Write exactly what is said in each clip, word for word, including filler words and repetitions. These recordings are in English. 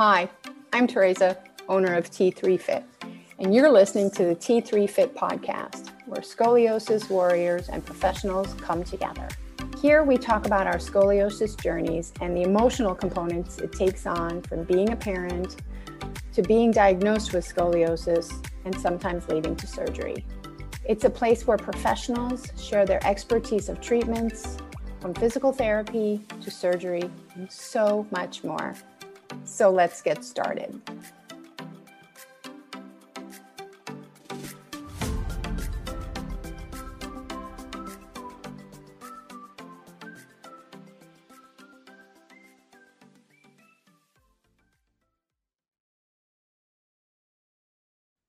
Hi, I'm Teresa, owner of T three Fit, and you're listening to the T three Fit podcast, where scoliosis warriors and professionals come together. Here we talk about our scoliosis journeys and the emotional components it takes on from being a parent to being diagnosed with scoliosis and sometimes leading to surgery. It's a place where professionals share their expertise of treatments, from physical therapy to surgery, and so much more. So let's get started.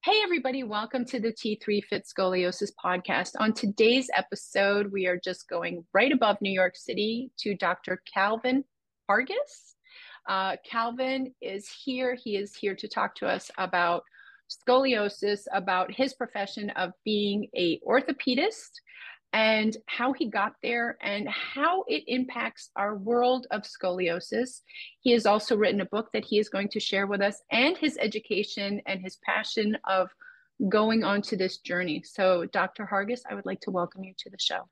Hey everybody, welcome to the T three Fit Scoliosis podcast. On today's episode, we are just going right above New York City to Doctor Calvin Hargis. Uh, Calvin is here. He is here to talk to us about scoliosis, about his profession of being a orthopedist and how he got there and how it impacts our world of scoliosis. He has also written a book that he is going to share with us, and his education and his passion of going on to this journey. So Doctor Hargis, I would like to welcome you to the show.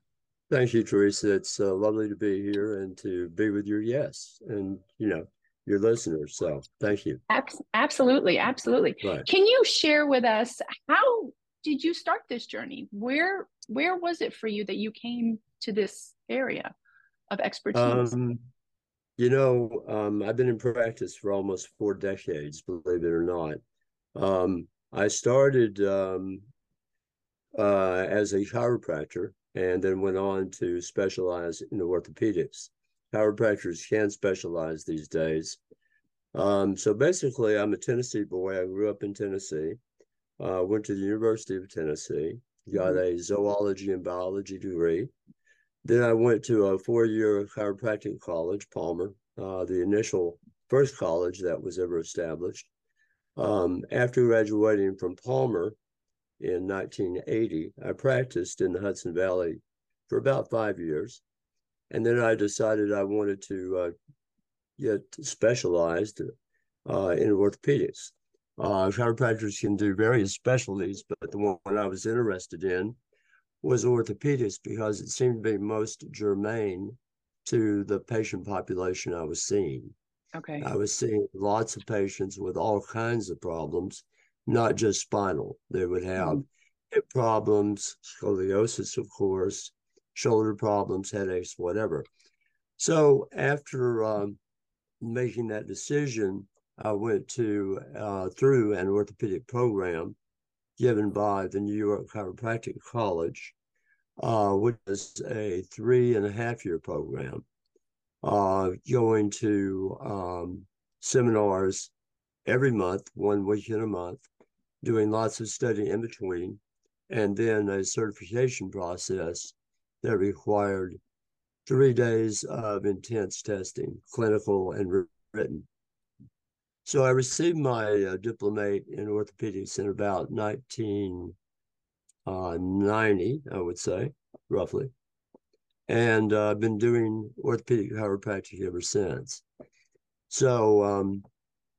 Thank you, Teresa. It's uh, lovely to be here and to be with your yes and, you know, your listeners. So thank you. Abs- absolutely. Absolutely. Right. Can you share with us, how did you start this journey? Where Where was it for you that you came to this area of expertise? Um, you know, um, I've been in practice for almost four decades, believe it or not. Um, I started um, uh, as a chiropractor and then went on to specialize in orthopedics. Chiropractors can specialize these days. Um, so basically, I'm a Tennessee boy. I grew up in Tennessee, uh, went to the University of Tennessee. Got a zoology and biology degree. Then I went to a four-year chiropractic college, Palmer, uh, the initial first college that was ever established. Um, after graduating from Palmer in nineteen eighty, I practiced in the Hudson Valley for about five years. And then I decided I wanted to uh, get specialized uh, in orthopedics. Uh, chiropractors can do various specialties, but the one I was interested in was orthopedics because it seemed to be most germane to the patient population I was seeing. Okay. I was seeing lots of patients with all kinds of problems, not just spinal. They would have mm-hmm. hip problems, scoliosis, of course, shoulder problems, headaches, whatever. So after um, making that decision, I went to uh, through an orthopedic program given by the New York Chiropractic College, uh, which is a three and a half year program, uh, going to um, seminars every month, one weekend a month, doing lots of study in between, and then a certification process that required three days of intense testing, clinical and written. So I received my uh, diplomate in orthopedics in about nineteen ninety, I would say, roughly. And uh, I've been doing orthopedic chiropractic ever since. So um,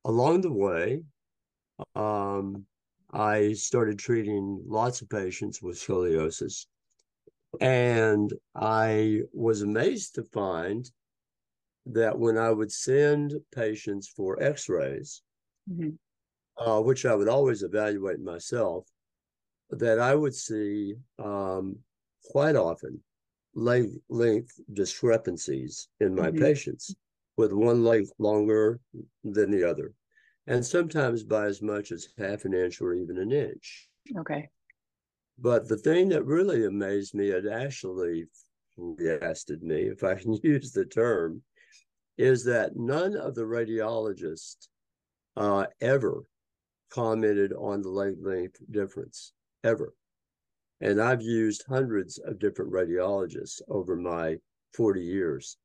along the way, um, I started treating lots of patients with scoliosis. And I was amazed to find that when I would send patients for x-rays, mm-hmm. uh, which I would always evaluate myself, that I would see um, quite often leg length discrepancies in my mm-hmm. patients, with one leg longer than the other, and sometimes by as much as half an inch or even an inch. Okay. But the thing that really amazed me, it actually flabbergasted me, if I can use the term, is that none of the radiologists uh, ever commented on the leg length difference, ever. And I've used hundreds of different radiologists over my forty years.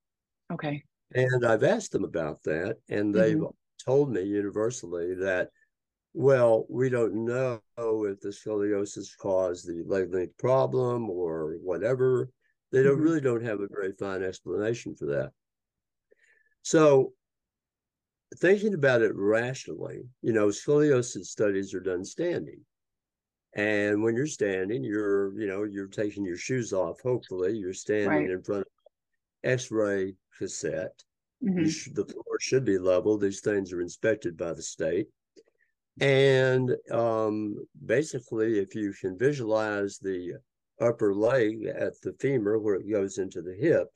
Okay. And I've asked them about that, and they've mm-hmm. told me universally that, well, we don't know if the scoliosis caused the leg length problem or whatever. They don't mm-hmm. really don't have a very fine explanation for that. So thinking about it rationally, you know, scoliosis studies are done standing. And when you're standing, you're, you know, you're taking your shoes off. Hopefully you're standing right in front of an X-ray cassette. Mm-hmm. You sh- the floor should be level. These things are inspected by the state. And um, basically, if you can visualize the upper leg at the femur where it goes into the hip,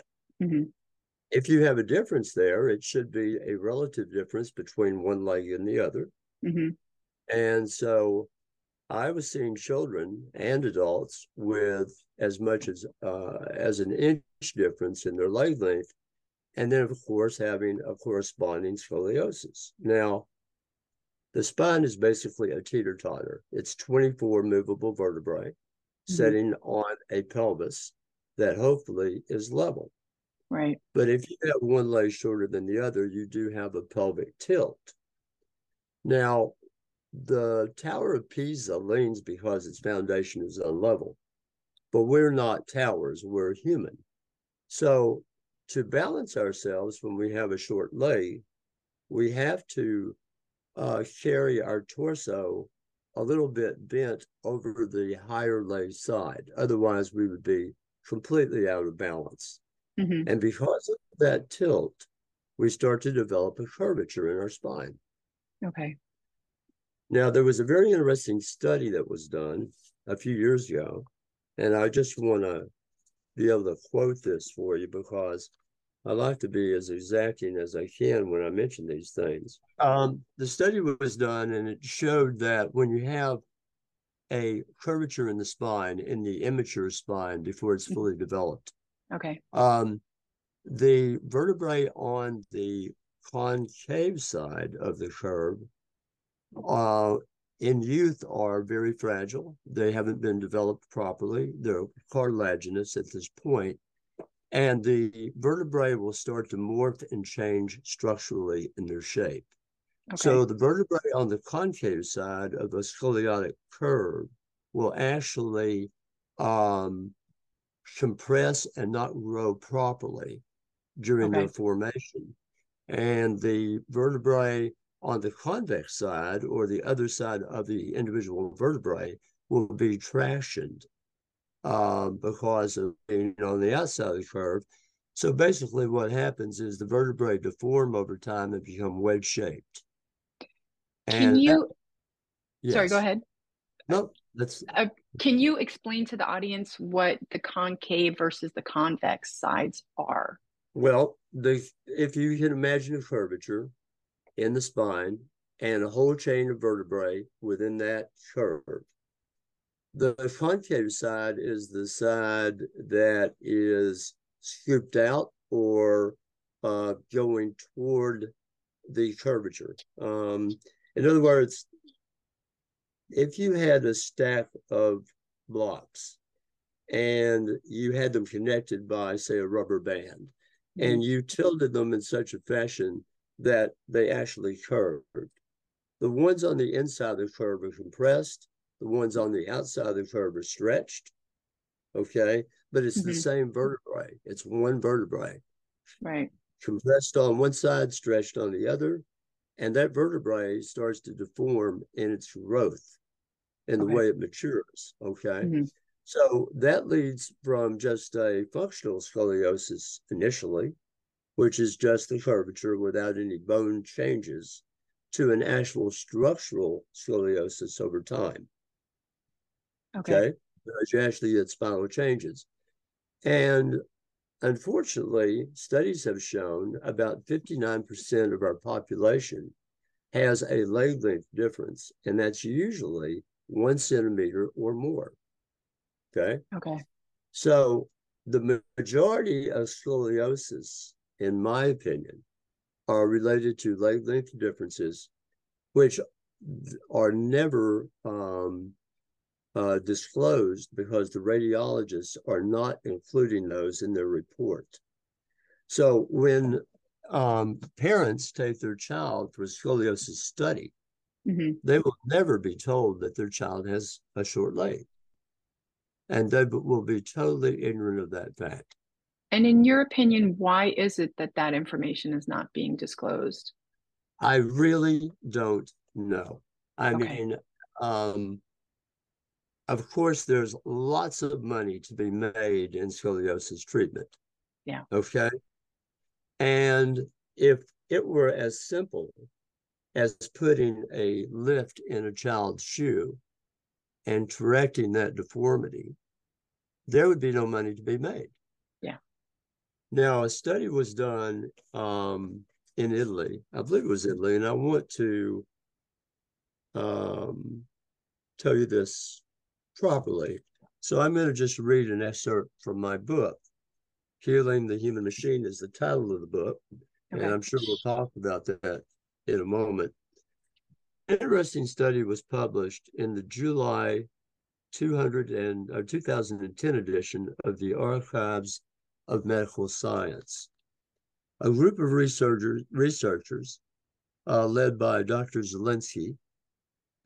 mm-hmm. if you have a difference there, it should be a relative difference between one leg and the other. Mm-hmm. And so I was seeing children and adults with as much as uh, as an inch difference in their leg length. And then, of course, having a corresponding scoliosis. Now, the spine is basically a teeter-totter. It's twenty-four movable vertebrae mm-hmm. sitting on a pelvis that hopefully is level. Right. But if you have one leg shorter than the other, you do have a pelvic tilt. Now, the Tower of Pisa leans because its foundation is unlevel, but we're not towers, we're human. So to balance ourselves when we have a short leg, we have to uh, carry our torso a little bit bent over the higher leg side. Otherwise, we would be completely out of balance. Mm-hmm. And because of that tilt, we start to develop a curvature in our spine. Okay. Now, there was a very interesting study that was done a few years ago, and I just want to be able to quote this for you because I like to be as exacting as I can when I mention these things. Um, the study was done, and it showed that when you have a curvature in the spine, in the immature spine, before it's fully developed, okay, um, the vertebrae on the concave side of the curve uh, in youth are very fragile. They haven't been developed properly. They're cartilaginous at this point. And the vertebrae will start to morph and change structurally in their shape. Okay. So the vertebrae on the concave side of the scoliotic curve will actually um, compress and not grow properly during okay. their formation. And the vertebrae on the convex side or the other side of the individual vertebrae will be tractioned uh, because of being on the outside of the curve. So basically what happens is the vertebrae deform over time and become wedge-shaped. Can you, that, yes. sorry, go ahead. No, that's. Uh, can you explain to the audience what the concave versus the convex sides are? Well, the, if you can imagine a curvature in the spine and a whole chain of vertebrae within that curve. The concave side is the side that is scooped out or uh, going toward the curvature. Um, in other words, if you had a stack of blocks and you had them connected by, say, a rubber band, mm-hmm. and you tilted them in such a fashion that they actually curved. The ones on the inside of the curve are compressed. The ones on the outside of the curve are stretched, okay? But it's mm-hmm. the same vertebrae. It's one vertebrae. Right. Compressed on one side, stretched on the other, and that vertebrae starts to deform in its growth and okay. the way it matures, okay? Mm-hmm. So that leads from just a functional scoliosis initially, which is just the curvature without any bone changes, to an actual structural scoliosis over time. Okay. okay? Because you actually get spinal changes. And unfortunately, studies have shown about fifty-nine percent of our population has a leg length difference, and that's usually one centimeter or more. Okay? Okay. So the majority of scoliosis, in my opinion, are related to leg length differences, which are never um, uh, disclosed because the radiologists are not including those in their report. So when um, parents take their child for a scoliosis study, mm-hmm. they will never be told that their child has a short leg. And they will be totally ignorant of that fact. And in your opinion, why is it that that information is not being disclosed? I really don't know. I okay. mean, um, of course, there's lots of money to be made in scoliosis treatment. Yeah. Okay. And if it were as simple as putting a lift in a child's shoe and correcting that deformity, there would be no money to be made. Yeah. Now, a study was done um, in Italy. I believe it was Italy. And I want to um, tell you this properly. So I'm going to just read an excerpt from my book. Healing the Human Machine is the title of the book. Okay. And I'm sure we'll talk about that in a moment. An interesting study was published in the July two thousand ten edition of the Archives of Medical Science. A group of researchers, researchers uh, led by Doctor Zelensky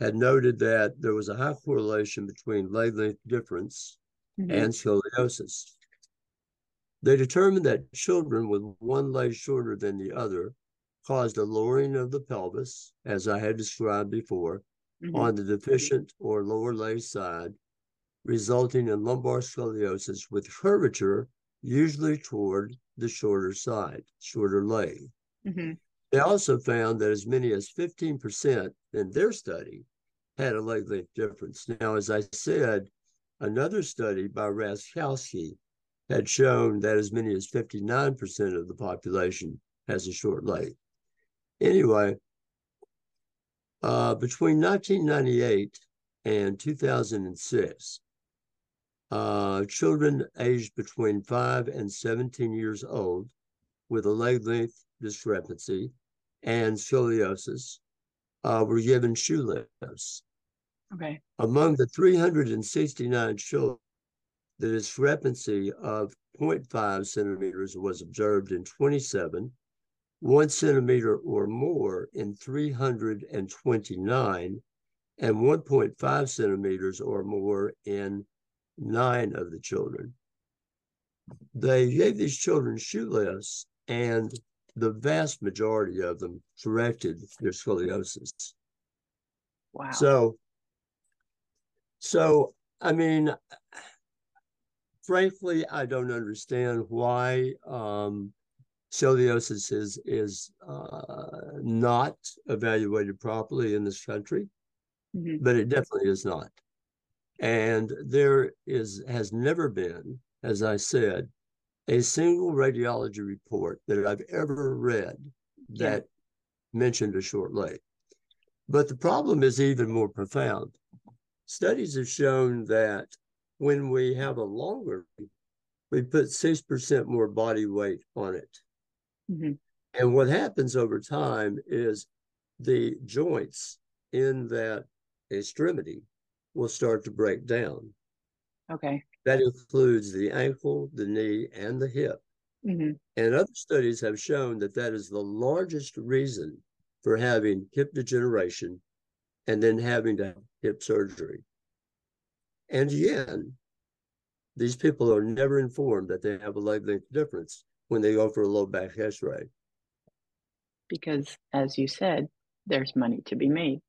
had noted that there was a high correlation between leg length difference mm-hmm. and scoliosis. They determined that children with one leg shorter than the other caused a lowering of the pelvis, as I had described before, mm-hmm. on the deficient or lower leg side, resulting in lumbar scoliosis with curvature usually toward the shorter side, shorter leg. Mm-hmm. They also found that as many as fifteen percent in their study had a leg length difference. Now, as I said, another study by Raskowski had shown that as many as fifty-nine percent of the population has a short leg. Anyway, uh, between nineteen ninety-eight and two thousand six, uh, children aged between five and seventeen years old with a leg length discrepancy and scoliosis uh, were given shoe lifts. Okay. Among the three hundred sixty-nine children, the discrepancy of zero point five centimeters was observed in twenty-seven, one centimeter or more in three hundred twenty-nine, and one point five centimeters or more in nine of the children. They gave these children shoe lifts, and the vast majority of them corrected their scoliosis. Wow. So, so I mean, frankly, I don't understand why um, scoliosis is, is uh, not evaluated properly in this country, mm-hmm. but it definitely is not. And there is has never been, as I said, a single radiology report that I've ever read that yeah. mentioned a short leg. But the problem is even more profound. Studies have shown that when we have a longer, we put six percent more body weight on it. Mm-hmm. And what happens over time is the joints in that extremity will start to break down. Okay. That includes the ankle, the knee, and the hip. Mm-hmm. And other studies have shown that that is the largest reason for having hip degeneration and then having to have hip surgery. And again, these people are never informed that they have a leg length difference when they go for a low back x-ray. Because, as you said, there's money to be made.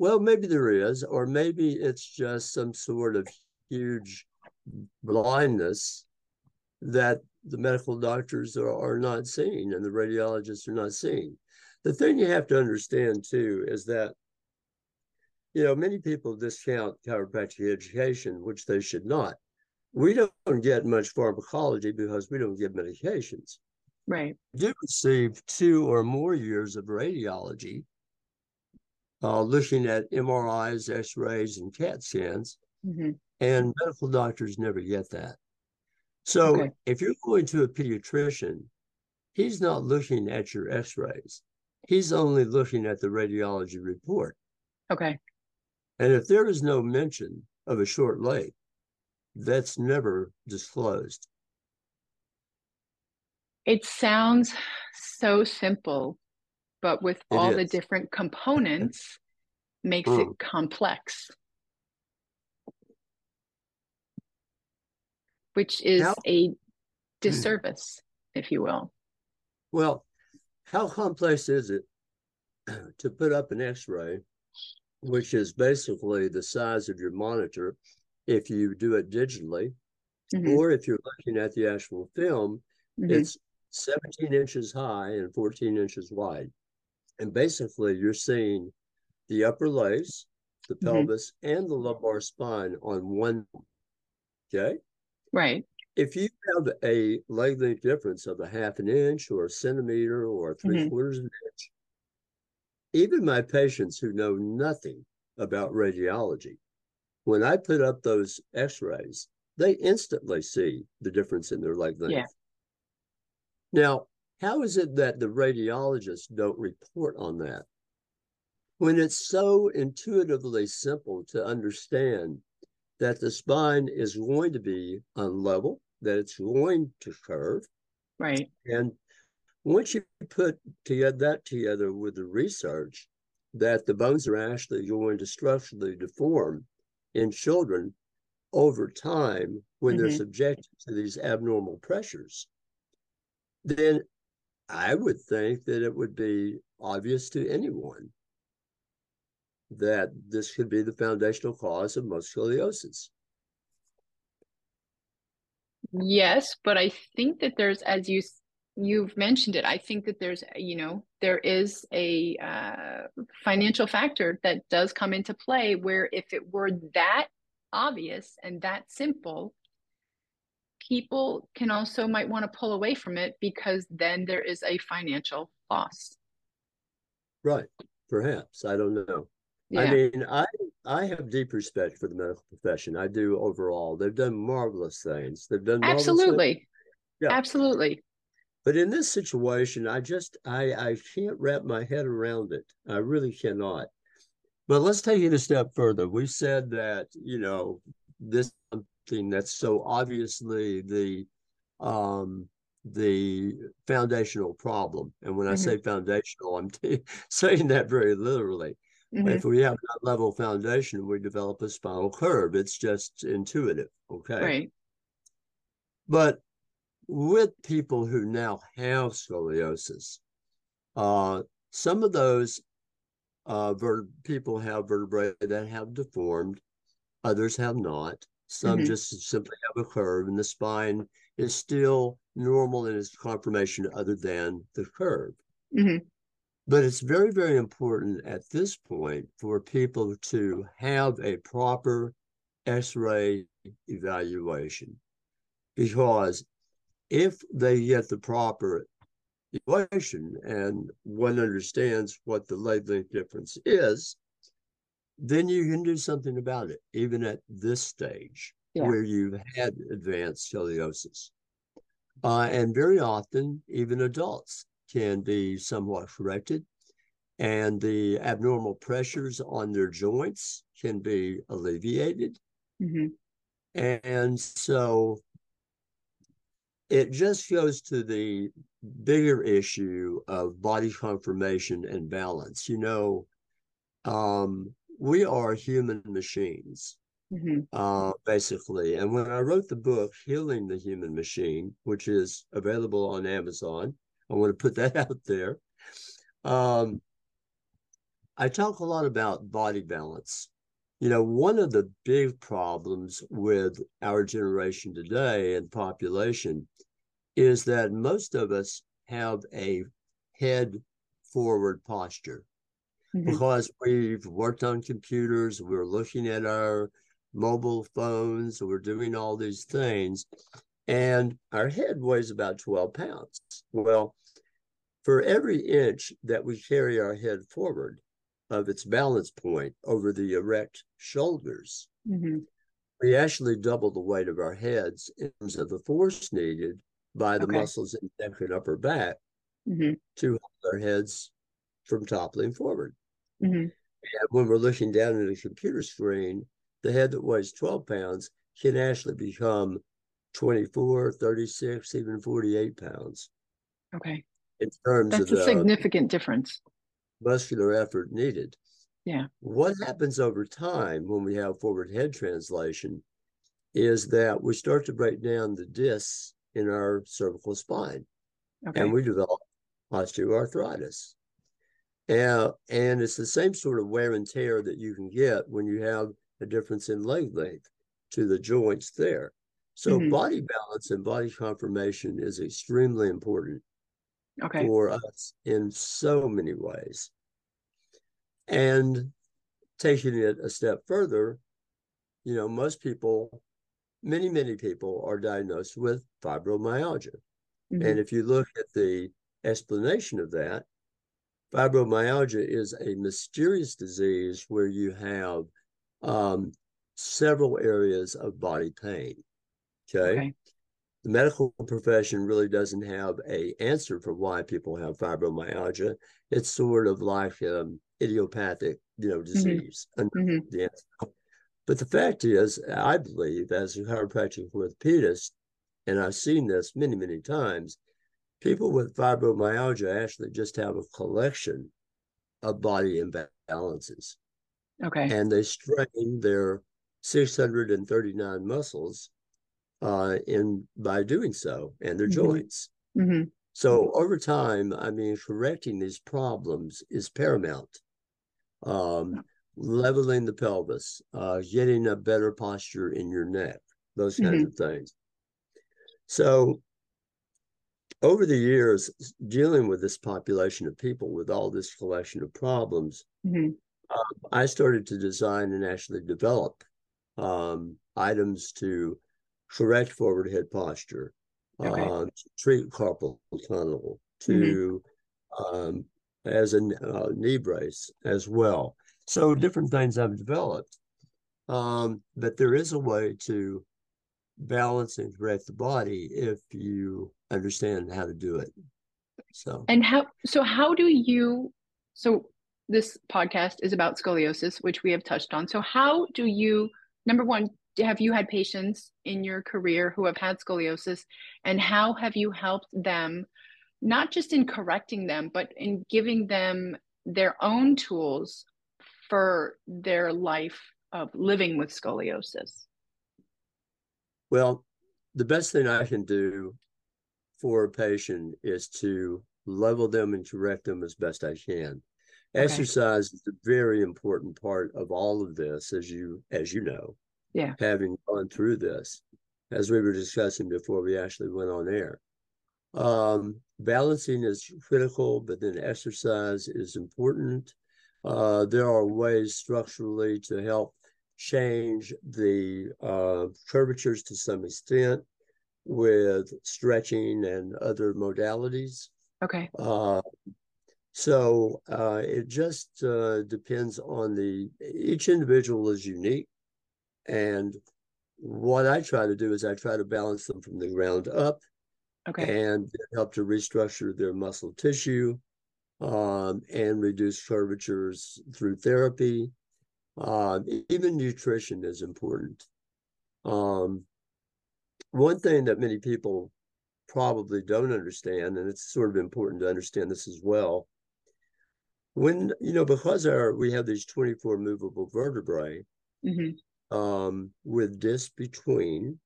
Well, maybe there is, or maybe it's just some sort of huge blindness that the medical doctors are, are not seeing and the radiologists are not seeing. The thing you have to understand, too, is that you know, many people discount chiropractic education, which they should not. We don't get much pharmacology because we don't give medications. Right. We do receive two or more years of radiology, uh, looking at M R Is, X-rays, and CAT scans, mm-hmm. and medical doctors never get that. So okay. if you're going to a pediatrician, he's not looking at your X-rays. He's only looking at the radiology report. Okay. And if there is no mention of a short leg, that's never disclosed. It sounds so simple, but with it all is. the different components makes mm. it complex, which is how, a disservice, if you will. Well, how complex is it to put up an x-ray, which is basically the size of your monitor if you do it digitally, mm-hmm. or if you're looking at the actual film, mm-hmm. it's seventeen inches high and fourteen inches wide. And basically you're seeing the upper legs, the mm-hmm. pelvis, and the lumbar spine on one, okay? Right. If you have a leg length difference of a half an inch or a centimeter or three mm-hmm. quarters of an inch, even my patients who know nothing about radiology, when I put up those x-rays, they instantly see the difference in their leg length. Yeah. Now, how is it that the radiologists don't report on that? When it's so intuitively simple to understand that the spine is going to be unlevel, that it's going to curve. Right. And once you put together that together with the research that the bones are actually going to structurally deform in children over time when mm-hmm. they're subjected to these abnormal pressures, then I would think that it would be obvious to anyone that this could be the foundational cause of most scoliosis. Yes, but I think that there's, as you you've mentioned it, I think that there's, you know, there is a uh, financial factor that does come into play, where if it were that obvious and that simple, people can also might want to pull away from it, because then there is a financial loss. Right. Perhaps. I don't know. Yeah. I mean, I, I have deep respect for the medical profession. I do overall. They've done marvelous things. They've done marvelous Absolutely. Things. Yeah. Absolutely. But in this situation, I just, I, I can't wrap my head around it. I really cannot. But let's take it a step further. We said that, you know, this thing that's so obviously the, um, the foundational problem. And when mm-hmm. I say foundational, I'm t- saying that very literally. Mm-hmm. If we have an unlevel foundation, we develop a spinal curve. It's just intuitive. Okay. Right. But with people who now have scoliosis, uh, some of those uh, ver- people have vertebrae that have deformed. Others have not. Some mm-hmm. just simply have a curve, and the spine is still normal in its conformation other than the curve. Mm-hmm. But it's very, very important at this point for people to have a proper x-ray evaluation, because if they get the proper evaluation and one understands what the leg length difference is, then you can do something about it, even at this stage yeah. where you've had advanced scoliosis. Uh, and very often, even adults can be somewhat corrected, and the abnormal pressures on their joints can be alleviated. Mm-hmm. And so it just goes to the bigger issue of body conformation and balance. You know, um, we are human machines. Mm-hmm. Uh, basically. And when I wrote the book, Healing the Human Machine, which is available on Amazon, I want to put that out there. Um, I talk a lot about body balance. You know, one of the big problems with our generation today and population is that most of us have a head forward posture mm-hmm. because we've worked on computers, we're looking at our mobile phones, we're doing all these things, and our head weighs about twelve pounds. Well, for every inch that we carry our head forward of its balance point over the erect shoulders, mm-hmm. we actually double the weight of our heads in terms of the force needed by the okay. muscles in the neck and upper back mm-hmm. to hold our heads from toppling forward. Mm-hmm. And when we're looking down at a computer screen, the head that weighs twelve pounds can actually become twenty-four, thirty-six, even forty-eight pounds. Okay. In terms That's of a significant the difference. Muscular effort needed. Yeah. What happens over time when we have forward head translation is that we start to break down the discs in our cervical spine. Okay. And we develop osteoarthritis. And, and it's the same sort of wear and tear that you can get when you have a difference in leg length to the joints there. So mm-hmm. body balance and body conformation is extremely important okay. for us in so many ways. And taking it a step further, you know, most people, many, many people are diagnosed with fibromyalgia. Mm-hmm. And if you look at the explanation of that, fibromyalgia is a mysterious disease where you have um, several areas of body pain. Okay? okay. The medical profession really doesn't have an answer for why people have fibromyalgia. It's sort of like um, idiopathic, you know, disease. Mm-hmm. Mm-hmm. The answer. But the fact is, I believe, as a chiropractic orthopedist, and I've seen this many, many times, people with fibromyalgia actually just have a collection of body imbalances. Okay. And they strain their six hundred thirty-nine muscles uh, in by doing so, and their mm-hmm. joints. Mm-hmm. So over time, I mean, correcting these problems is paramount. Um, leveling the pelvis, uh, getting a better posture in your neck, those kinds mm-hmm. of things. So over the years, dealing with this population of people with all this collection of problems, mm-hmm. uh, I started to design and actually develop um, items to correct forward head posture, okay. uh, to treat carpal tunnel, to mm-hmm. um, as a uh, knee brace as well. So different things I've developed, um, but there is a way to balance and correct the body if you understand how to do it. So and how so how do you so this podcast is about scoliosis, which we have touched on. So how do you, number one, have you had patients in your career who have had scoliosis, and how have you helped them, not just in correcting them, but in giving them their own tools for their life of living with scoliosis? Well, the best thing I can do for a patient is to level them and correct them as best I can. Okay. Exercise is a very important part of all of this, as you as you know, yeah. having gone through this, as we were discussing before we actually went on air. Um, balancing is critical, but then exercise is important. Uh, there are ways structurally to help change the uh, curvatures to some extent with stretching and other modalities. Okay. Uh, so uh, it just uh, depends on the, each individual is unique. And what I try to do is I try to balance them from the ground up. Okay. And help to restructure their muscle tissue um, and reduce curvatures through therapy. Uh, even nutrition is important. Um, one thing that many people probably don't understand, and it's sort of important to understand this as well, when, you know, because our, we have these twenty-four movable vertebrae mm-hmm. um, with discs between,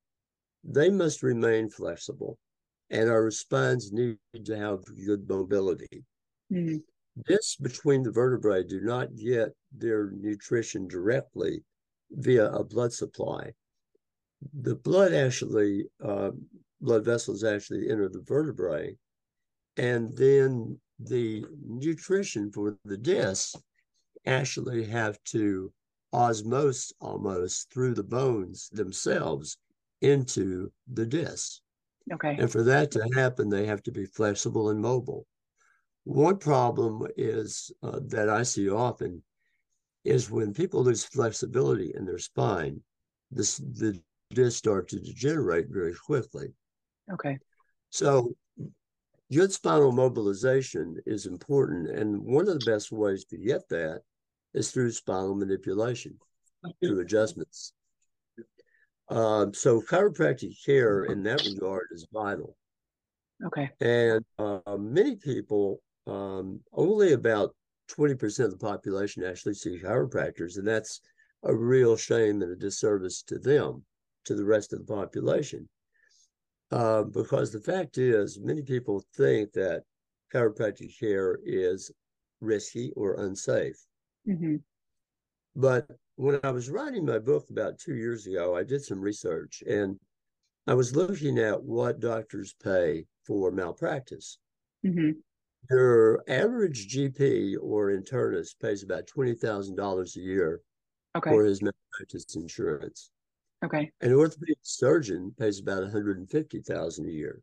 they must remain flexible, and our spines need to have good mobility. Mm-hmm. Discs between the vertebrae do not get their nutrition directly via a blood supply. The blood actually, uh, blood vessels actually enter the vertebrae, and then the nutrition for the discs actually have to osmose almost through the bones themselves into the discs. Okay. And for that to happen, they have to be flexible and mobile. One problem is uh, that I see often is when people lose flexibility in their spine, this, the discs start to degenerate very quickly. Okay. So good spinal mobilization is important. And one of the best ways to get that is through spinal manipulation, through adjustments. Uh, so chiropractic care in that regard is vital. Okay. And uh, many people, um, only about twenty percent of the population actually see chiropractors, and that's a real shame and a disservice to them, to the rest of the population. Uh, because the fact is, many people think that chiropractic care is risky or unsafe. Mm-hmm. But when I was writing my book about two years ago, I did some research and I was looking at what doctors pay for malpractice. Mm-hmm. Your average G P or internist pays about twenty thousand dollars a year okay. for his malpractice insurance. Okay. An orthopedic surgeon pays about one hundred fifty thousand dollars a year.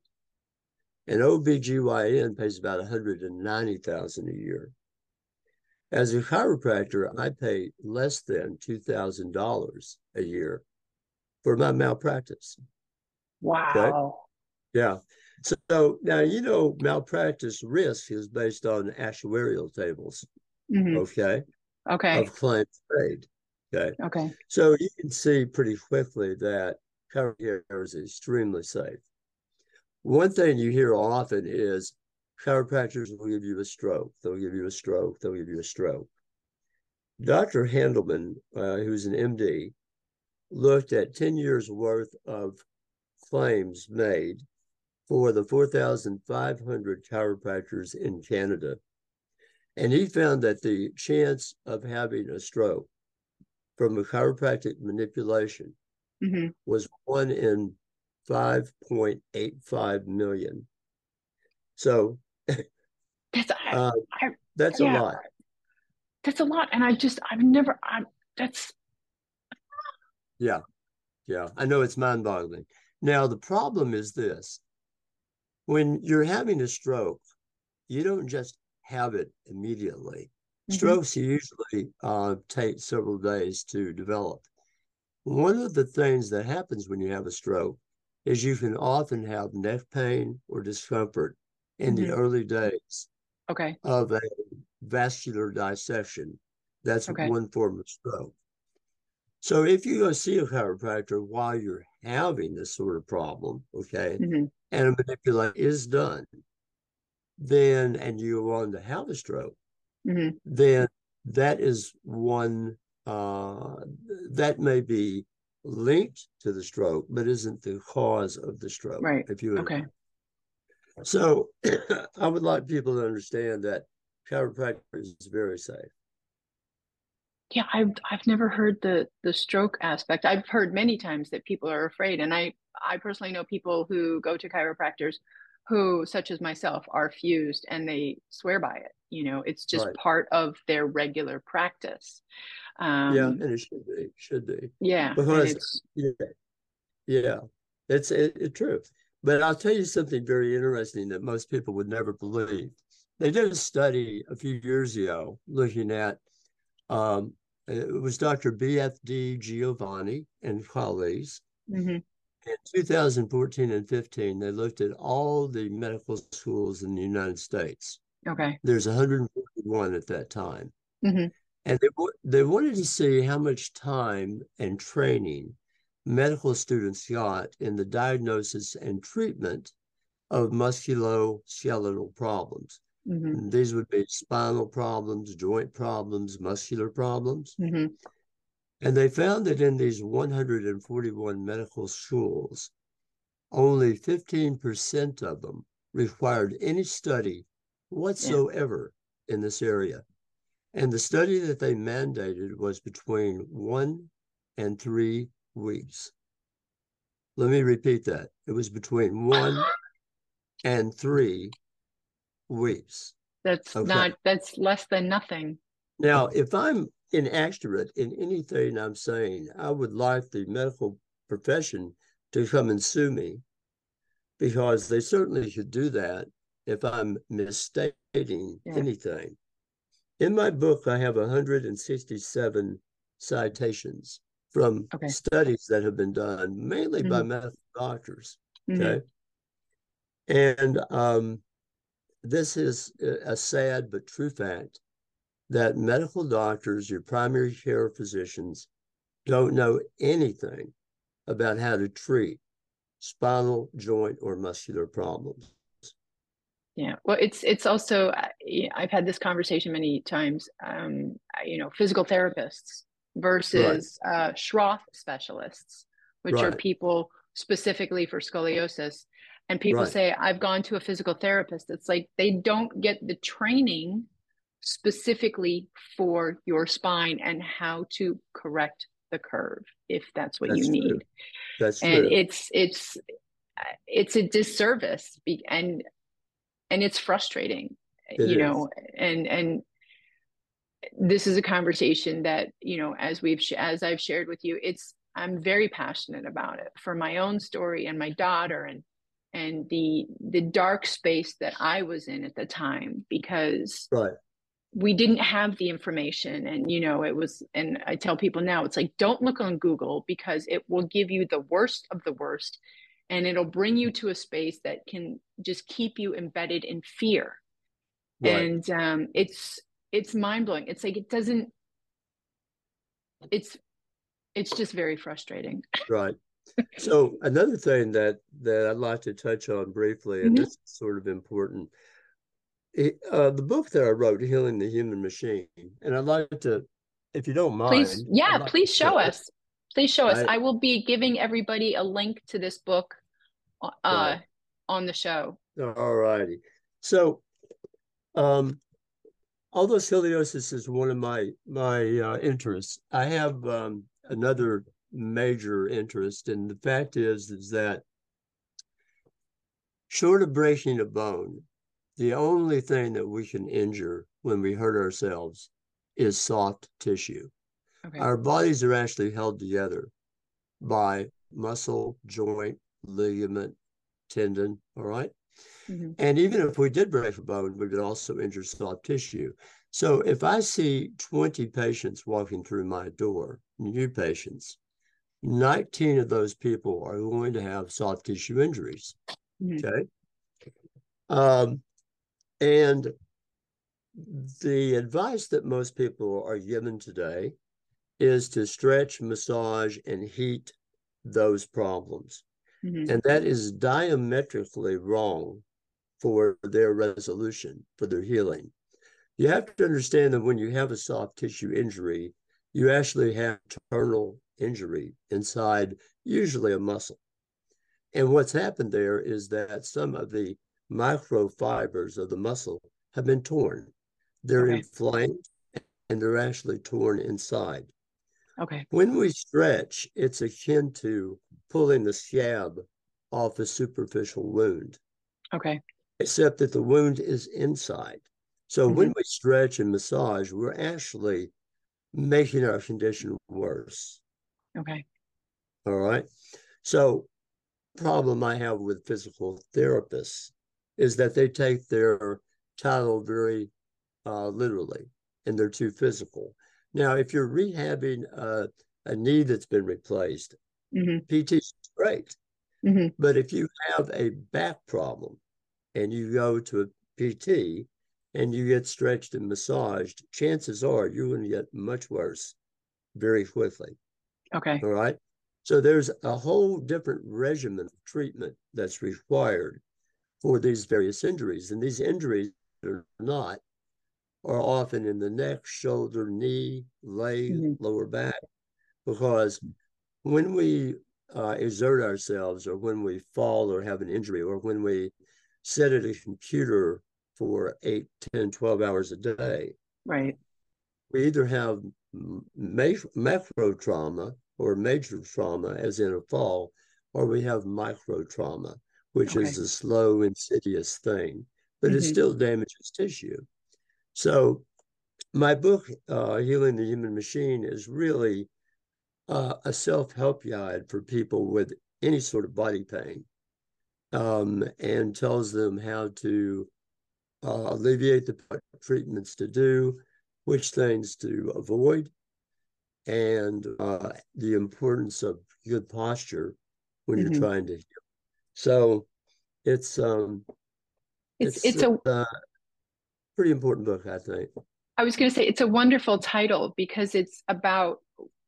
An O B G Y N pays about one hundred ninety thousand dollars a year. As a chiropractor, I pay less than two thousand dollars a year for my malpractice. Wow. Okay? Yeah. So, so now, you know, malpractice risk is based on actuarial tables. Mm-hmm. Okay. Okay. Of claims paid. Okay. Okay. So you can see pretty quickly that chiropractic is extremely safe. One thing you hear often is chiropractors will give you a stroke. They'll give you a stroke. They'll give you a stroke. Doctor Handelman, uh, who's an M D, looked at ten years worth of claims made for the four thousand five hundred chiropractors in Canada. And he found that the chance of having a stroke from a chiropractic manipulation mm-hmm. was one in five point eight five million. So that's, I, uh, I, that's yeah, a lot. That's a lot. And I just, I've never, I that's. Yeah. Yeah. I know it's mind boggling. Now, the problem is this. When you're having a stroke, you don't just have it immediately. Mm-hmm. Strokes usually uh, take several days to develop. One of the things that happens when you have a stroke is you can often have neck pain or discomfort in mm-hmm. the early days okay. of a vascular dissection. That's okay. one form of stroke. So if you go see a chiropractor while you're having this sort of problem, okay, mm-hmm. and a manipulation is done, then, and you go on to have a stroke, mm-hmm. then that is one, uh, that may be linked to the stroke, but isn't the cause of the stroke. Right. If you okay. So I would like people to understand that chiropractic is very safe. Yeah, I've I've never heard the the stroke aspect. I've heard many times that people are afraid, and I I personally know people who go to chiropractors who, such as myself, are fused and they swear by it. You know, it's just right. part of their regular practice. Um, yeah, and it should be, should be. Yeah, because it's, yeah, yeah, it's it, it's true. But I'll tell you something very interesting that most people would never believe. They did a study a few years ago looking at. Um, it was Doctor B F D Giovanni and colleagues. Mm-hmm. In two thousand fourteen and fifteen, they looked at all the medical schools in the United States. Okay. There's one hundred forty-one at that time. Mm-hmm. And they, they wanted to see how much time and training medical students got in the diagnosis and treatment of musculoskeletal problems. Mm-hmm. These would be spinal problems, joint problems, muscular problems. Mm-hmm. And they found that in these one hundred forty-one medical schools, only fifteen percent of them required any study whatsoever yeah. in this area. And the study that they mandated was between one and three weeks. Let me repeat that. It was between one and three weeks. That's okay. not, that's less than nothing. Now, if I'm inaccurate in anything I'm saying, I would like the medical profession to come and sue me, because they certainly should do that if I'm misstating yeah. anything. In my book, I have one hundred sixty-seven citations from okay. studies that have been done, mainly mm-hmm. by medical doctors. Mm-hmm. Okay. And um, this is a sad but true fact that medical doctors, your primary care physicians, don't know anything about how to treat spinal, joint, or muscular problems. Yeah, well, it's it's also, I've had this conversation many times, um, you know, physical therapists versus right. uh, Schroth specialists, which right. are people specifically for scoliosis. And people right. say, I've gone to a physical therapist. It's like they don't get the training specifically for your spine and how to correct the curve if that's what that's you need. True. That's and true. it's it's it's a disservice, and and it's frustrating, it you is. know. And and this is a conversation that, you know, as we've as I've shared with you, it's I'm very passionate about it for my own story and my daughter and and the the dark space that I was in at the time, because right. we didn't have the information. And, you know, it was, and I tell people now, it's like, don't look on Google, because it will give you the worst of the worst. And it'll bring you to a space that can just keep you embedded in fear. Right. And um, it's, it's mind blowing. It's like, it doesn't, it's, it's just very frustrating. Right. So another thing that, that I'd like to touch on briefly, and mm-hmm. this is sort of important. It, uh, the book that I wrote, Healing the Human Machine, and I'd like to, if you don't mind. Please, yeah, like please show us. It. Please show us. I, I will be giving everybody a link to this book uh, right. on the show. All righty. So, um, although scoliosis is one of my, my uh, interests, I have um, another major interest, and the fact is, is that short of breaking a bone, the only thing that we can injure when we hurt ourselves is soft tissue. Okay. Our bodies are actually held together by muscle, joint, ligament, tendon, all right? Mm-hmm. And even if we did break a bone, we would also injure soft tissue. So if I see twenty patients walking through my door, new patients, nineteen of those people are going to have soft tissue injuries, mm-hmm. okay? Um, And the advice that most people are given today is to stretch, massage, and heat those problems. Mm-hmm. And that is diametrically wrong for their resolution, for their healing. You have to understand that when you have a soft tissue injury, you actually have internal injury inside, usually a muscle. And what's happened there is that some of the microfibers of the muscle have been torn. They're okay. inflamed, and they're actually torn inside. Okay. When we stretch, it's akin to pulling the scab off a superficial wound. Okay. Except that the wound is inside. So mm-hmm. when we stretch and massage, we're actually making our condition worse. Okay. All right. So problem I have with physical therapists is that they take their title very uh, literally, and they're too physical. Now, if you're rehabbing a, a knee that's been replaced, mm-hmm. P T is great. Mm-hmm. But if you have a back problem and you go to a P T and you get stretched and massaged, chances are you're going to get much worse very quickly. Okay. All right. So there's a whole different regimen of treatment that's required for these various injuries. And these injuries are not, are often in the neck, shoulder, knee, leg, mm-hmm. lower back, because when we uh, exert ourselves, or when we fall or have an injury, or when we sit at a computer for eight, ten, twelve hours a day, right? We either have macro trauma or major trauma, as in a fall, or we have micro trauma, which okay. is a slow, insidious thing, but mm-hmm. it still damages tissue. So my book, uh, Healing the Human Machine, is really uh, a self-help guide for people with any sort of body pain, um, and tells them how to uh, alleviate the treatments to do, which things to avoid, and uh, the importance of good posture when mm-hmm. you're trying to heal. So it's um it's it's, it's a uh, pretty important book, I think. I was going to say it's a wonderful title, because it's about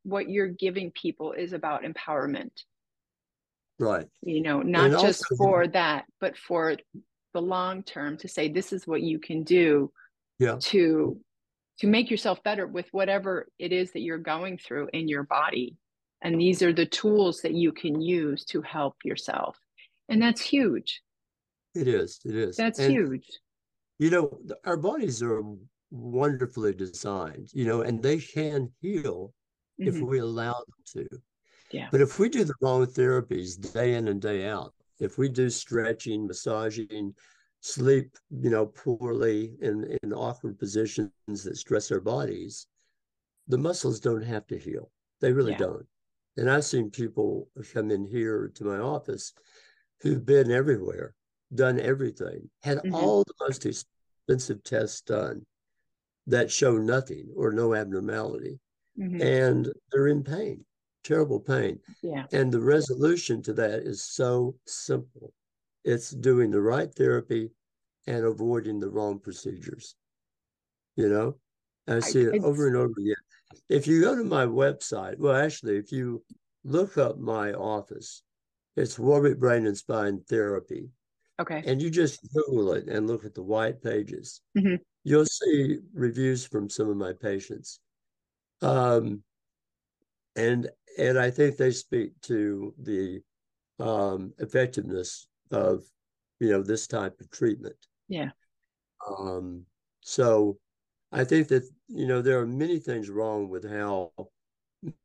what you're giving people is about empowerment. Right. You know, not and just also, for that, but for the long term, to say this is what you can do yeah. to to make yourself better with whatever it is that you're going through in your body. And these are the tools that you can use to help yourself. And that's huge. It is. It is. That's and, huge. You know, our bodies are wonderfully designed, you know, and they can heal mm-hmm. if we allow them to. Yeah. But if we do the wrong therapies day in and day out, if we do stretching, massaging, sleep, you know, poorly in, in awkward positions that stress our bodies, the muscles don't have to heal. They really yeah. don't. And I've seen people come in here to my office who've been everywhere, done everything, had mm-hmm. all the most expensive tests done that show nothing or no abnormality. Mm-hmm. And they're in pain, terrible pain. Yeah. And the resolution to that is so simple. It's doing the right therapy and avoiding the wrong procedures. You know, I see I, it over and over again. If you go to my website, well, actually, if you look up my office, it's Warbit Brain and Spine Therapy. Okay. And you just Google it and look at the white pages. Mm-hmm. You'll see reviews from some of my patients. Um, and, and I think they speak to the um, effectiveness of, you know, this type of treatment. Yeah. Um, so I think that, you know, there are many things wrong with how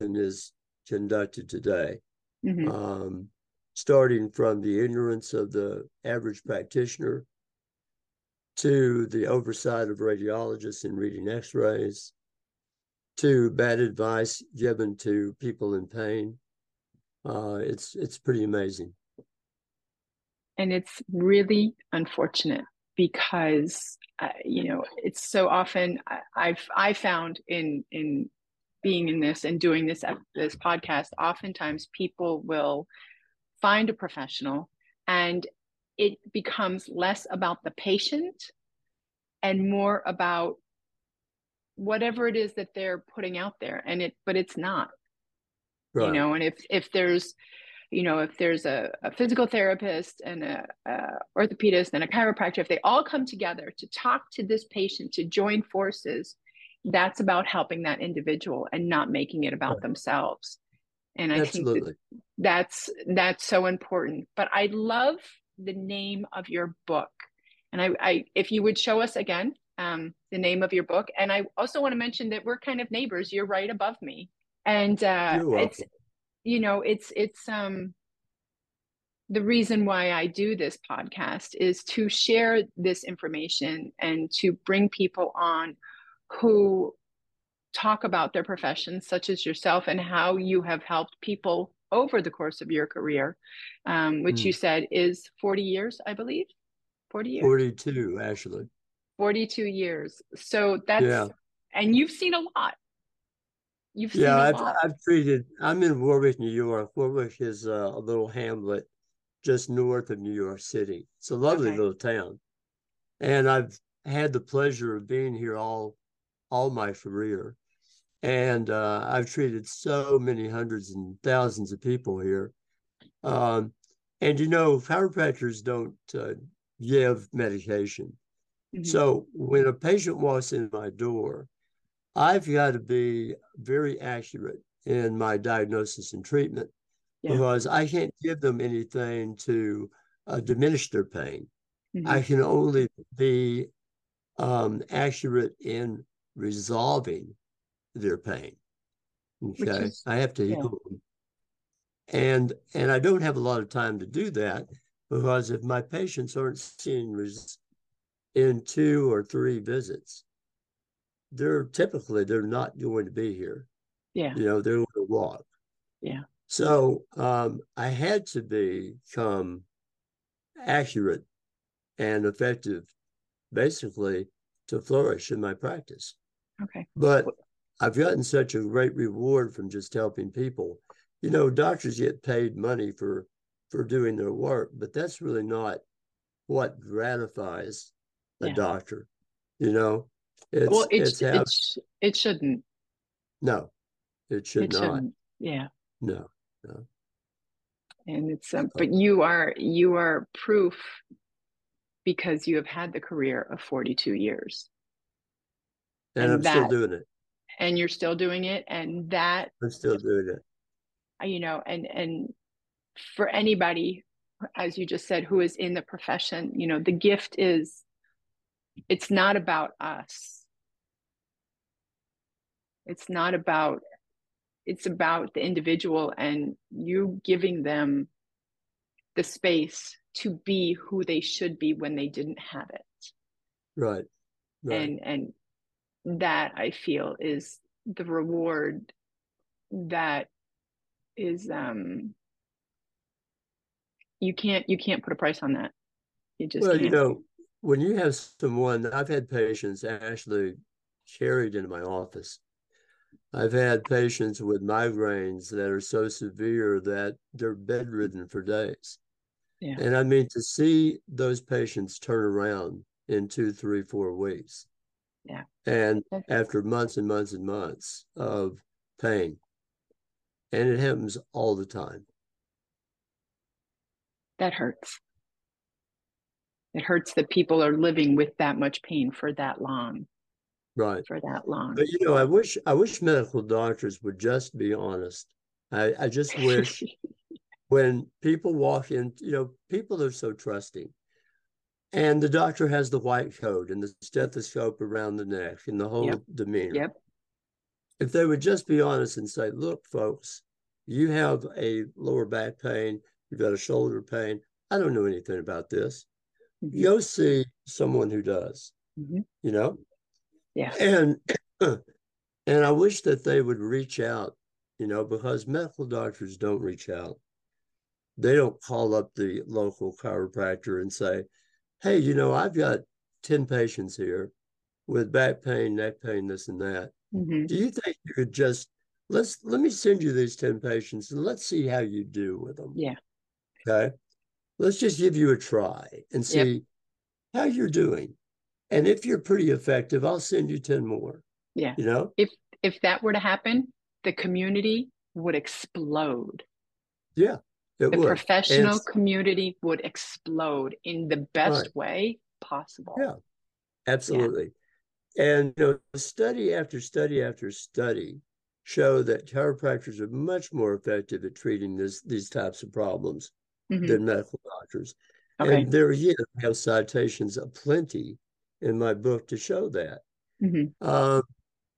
medicine is conducted today. Mm-hmm. Um, starting from the ignorance of the average practitioner to the oversight of radiologists in reading x-rays, to bad advice given to people in pain. Uh, it's, it's pretty amazing. And it's really unfortunate because, uh, you know, it's so often I, I've I found in in being in this and doing this, this podcast, oftentimes people will find a professional and it becomes less about the patient and more about whatever it is that they're putting out there. And it, but it's not, right. you know, and if, if there's, you know, if there's a, a physical therapist and a, a orthopedist and a chiropractor, if they all come together to talk to this patient, to join forces, that's about helping that individual and not making it about right. themselves. And I Absolutely. think that that's, that's so important. But I love the name of your book. And I, I if you would show us again, um, the name of your book. And I also want to mention that we're kind of neighbors. You're right above me. And uh, it's, you know, it's, it's um, the reason why I do this podcast is to share this information and to bring people on who talk about their professions, such as yourself, and how you have helped people over the course of your career, um, which mm. you said is forty years, I believe, forty years. forty-two, actually. forty-two years. So that's, yeah. and you've seen a lot. You've seen yeah, a I've, lot. Yeah, I've treated, I'm in Warwick, New York. Warwick is uh, a little hamlet just north of New York City. It's a lovely okay. little town. And I've had the pleasure of being here all all my career. And uh, I've treated so many hundreds and thousands of people here. Um, and, you know, chiropractors don't uh, give medication. Mm-hmm. So when a patient walks in my door, I've got to be very accurate in my diagnosis and treatment yeah. because I can't give them anything to uh, diminish their pain. Mm-hmm. I can only be um, accurate in resolving their pain. Okay. Is, I have to heal yeah. them. And, and I don't have a lot of time to do that because if my patients aren't seeing results in two or three visits, they're typically, they're not going to be here. Yeah. You know, they're going to walk. Yeah. So um, I had to become accurate and effective, basically, to flourish in my practice. Okay. But I've gotten such a great reward from just helping people. You know, doctors get paid money for, for doing their work, but that's really not what gratifies a yeah. doctor. You know, it's, well, it, it's how, it, sh- it shouldn't. No, it should it not. Shouldn't. Yeah. No, no. And it's, um, but you are, you are proof because you have had the career of forty-two years. And, and I'm that, still doing it. And you're still doing it. And that I'm still doing it. You know, and and for anybody, as you just said, who is in the profession, you know, the gift is it's not about us. It's not about, it's about the individual and you giving them the space to be who they should be when they didn't have it. Right. Right. And, and that I feel is the reward that is, um, you can't, you can't put a price on that. You just well, can't. You know, when you have someone, I've had patients actually carried into my office. I've had patients with migraines that are so severe that they're bedridden for days. Yeah. And I mean, to see those patients turn around in two, three, four weeks. Yeah. And okay. after months and months and months of pain. And it happens all the time. That hurts. It hurts that people are living with that much pain for that long. Right. For that long. But, you know, I wish I wish medical doctors would just be honest. I, I just wish when people walk in, you know, people are so trusting. And the doctor has the white coat and the stethoscope around the neck and the whole yep. demeanor. Yep. If they would just be honest and say, look, folks, you have a lower back pain. You've got a shoulder pain. I don't know anything about this. Mm-hmm. Go see someone who does, mm-hmm. you know? Yeah. And, and I wish that they would reach out, you know, because medical doctors don't reach out. They don't call up the local chiropractor and say, hey, you know, I've got ten patients here with back pain, neck pain, this and that. Mm-hmm. Do you think you could just, let's, let me send you these ten patients and let's see how you do with them. Yeah. Okay. Let's just give you a try and see yep. how you're doing. And if you're pretty effective, I'll send you ten more. Yeah. You know, if, if that were to happen, the community would explode. Yeah. It the would. Professional and, community would explode in the best right. way possible. Yeah, absolutely. Yeah. And you know, study after study after study show that chiropractors are much more effective at treating this, these types of problems mm-hmm. than medical doctors. Okay. And there again, I have citations aplenty in my book to show that. Mm-hmm. um,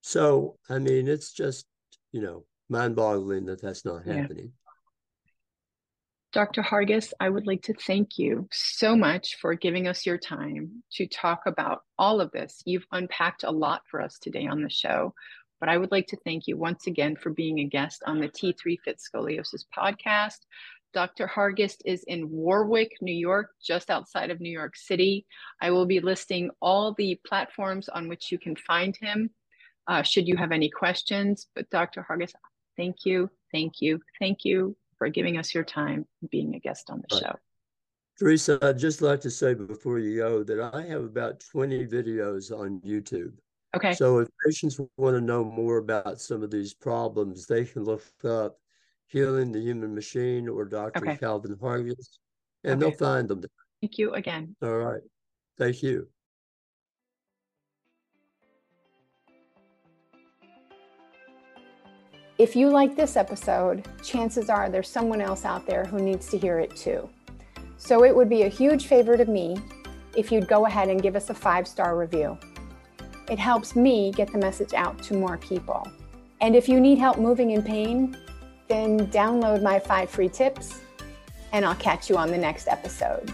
so, I mean, it's just, you know, mind-boggling that that's not yeah. happening. Doctor Hargis, I would like to thank you so much for giving us your time to talk about all of this. You've unpacked a lot for us today on the show, but I would like to thank you once again for being a guest on the T three Fit Scoliosis podcast. Doctor Hargis is in Warwick, New York, just outside of New York City. I will be listing all the platforms on which you can find him, uh, should you have any questions. But Doctor Hargis, thank you, thank you, thank you for giving us your time and being a guest on the right. show. Teresa, I'd just like to say before you go that I have about twenty videos on YouTube. Okay. So if patients want to know more about some of these problems, they can look up Healing the Human Machine or Doctor Okay. Calvin Hargis, and okay. they'll find them. Thank you again. All right. Thank you. If you like this episode, chances are there's someone else out there who needs to hear it too. So it would be a huge favor to me if you'd go ahead and give us a five-star review. It helps me get the message out to more people. And if you need help moving in pain, then download my five free tips and I'll catch you on the next episode.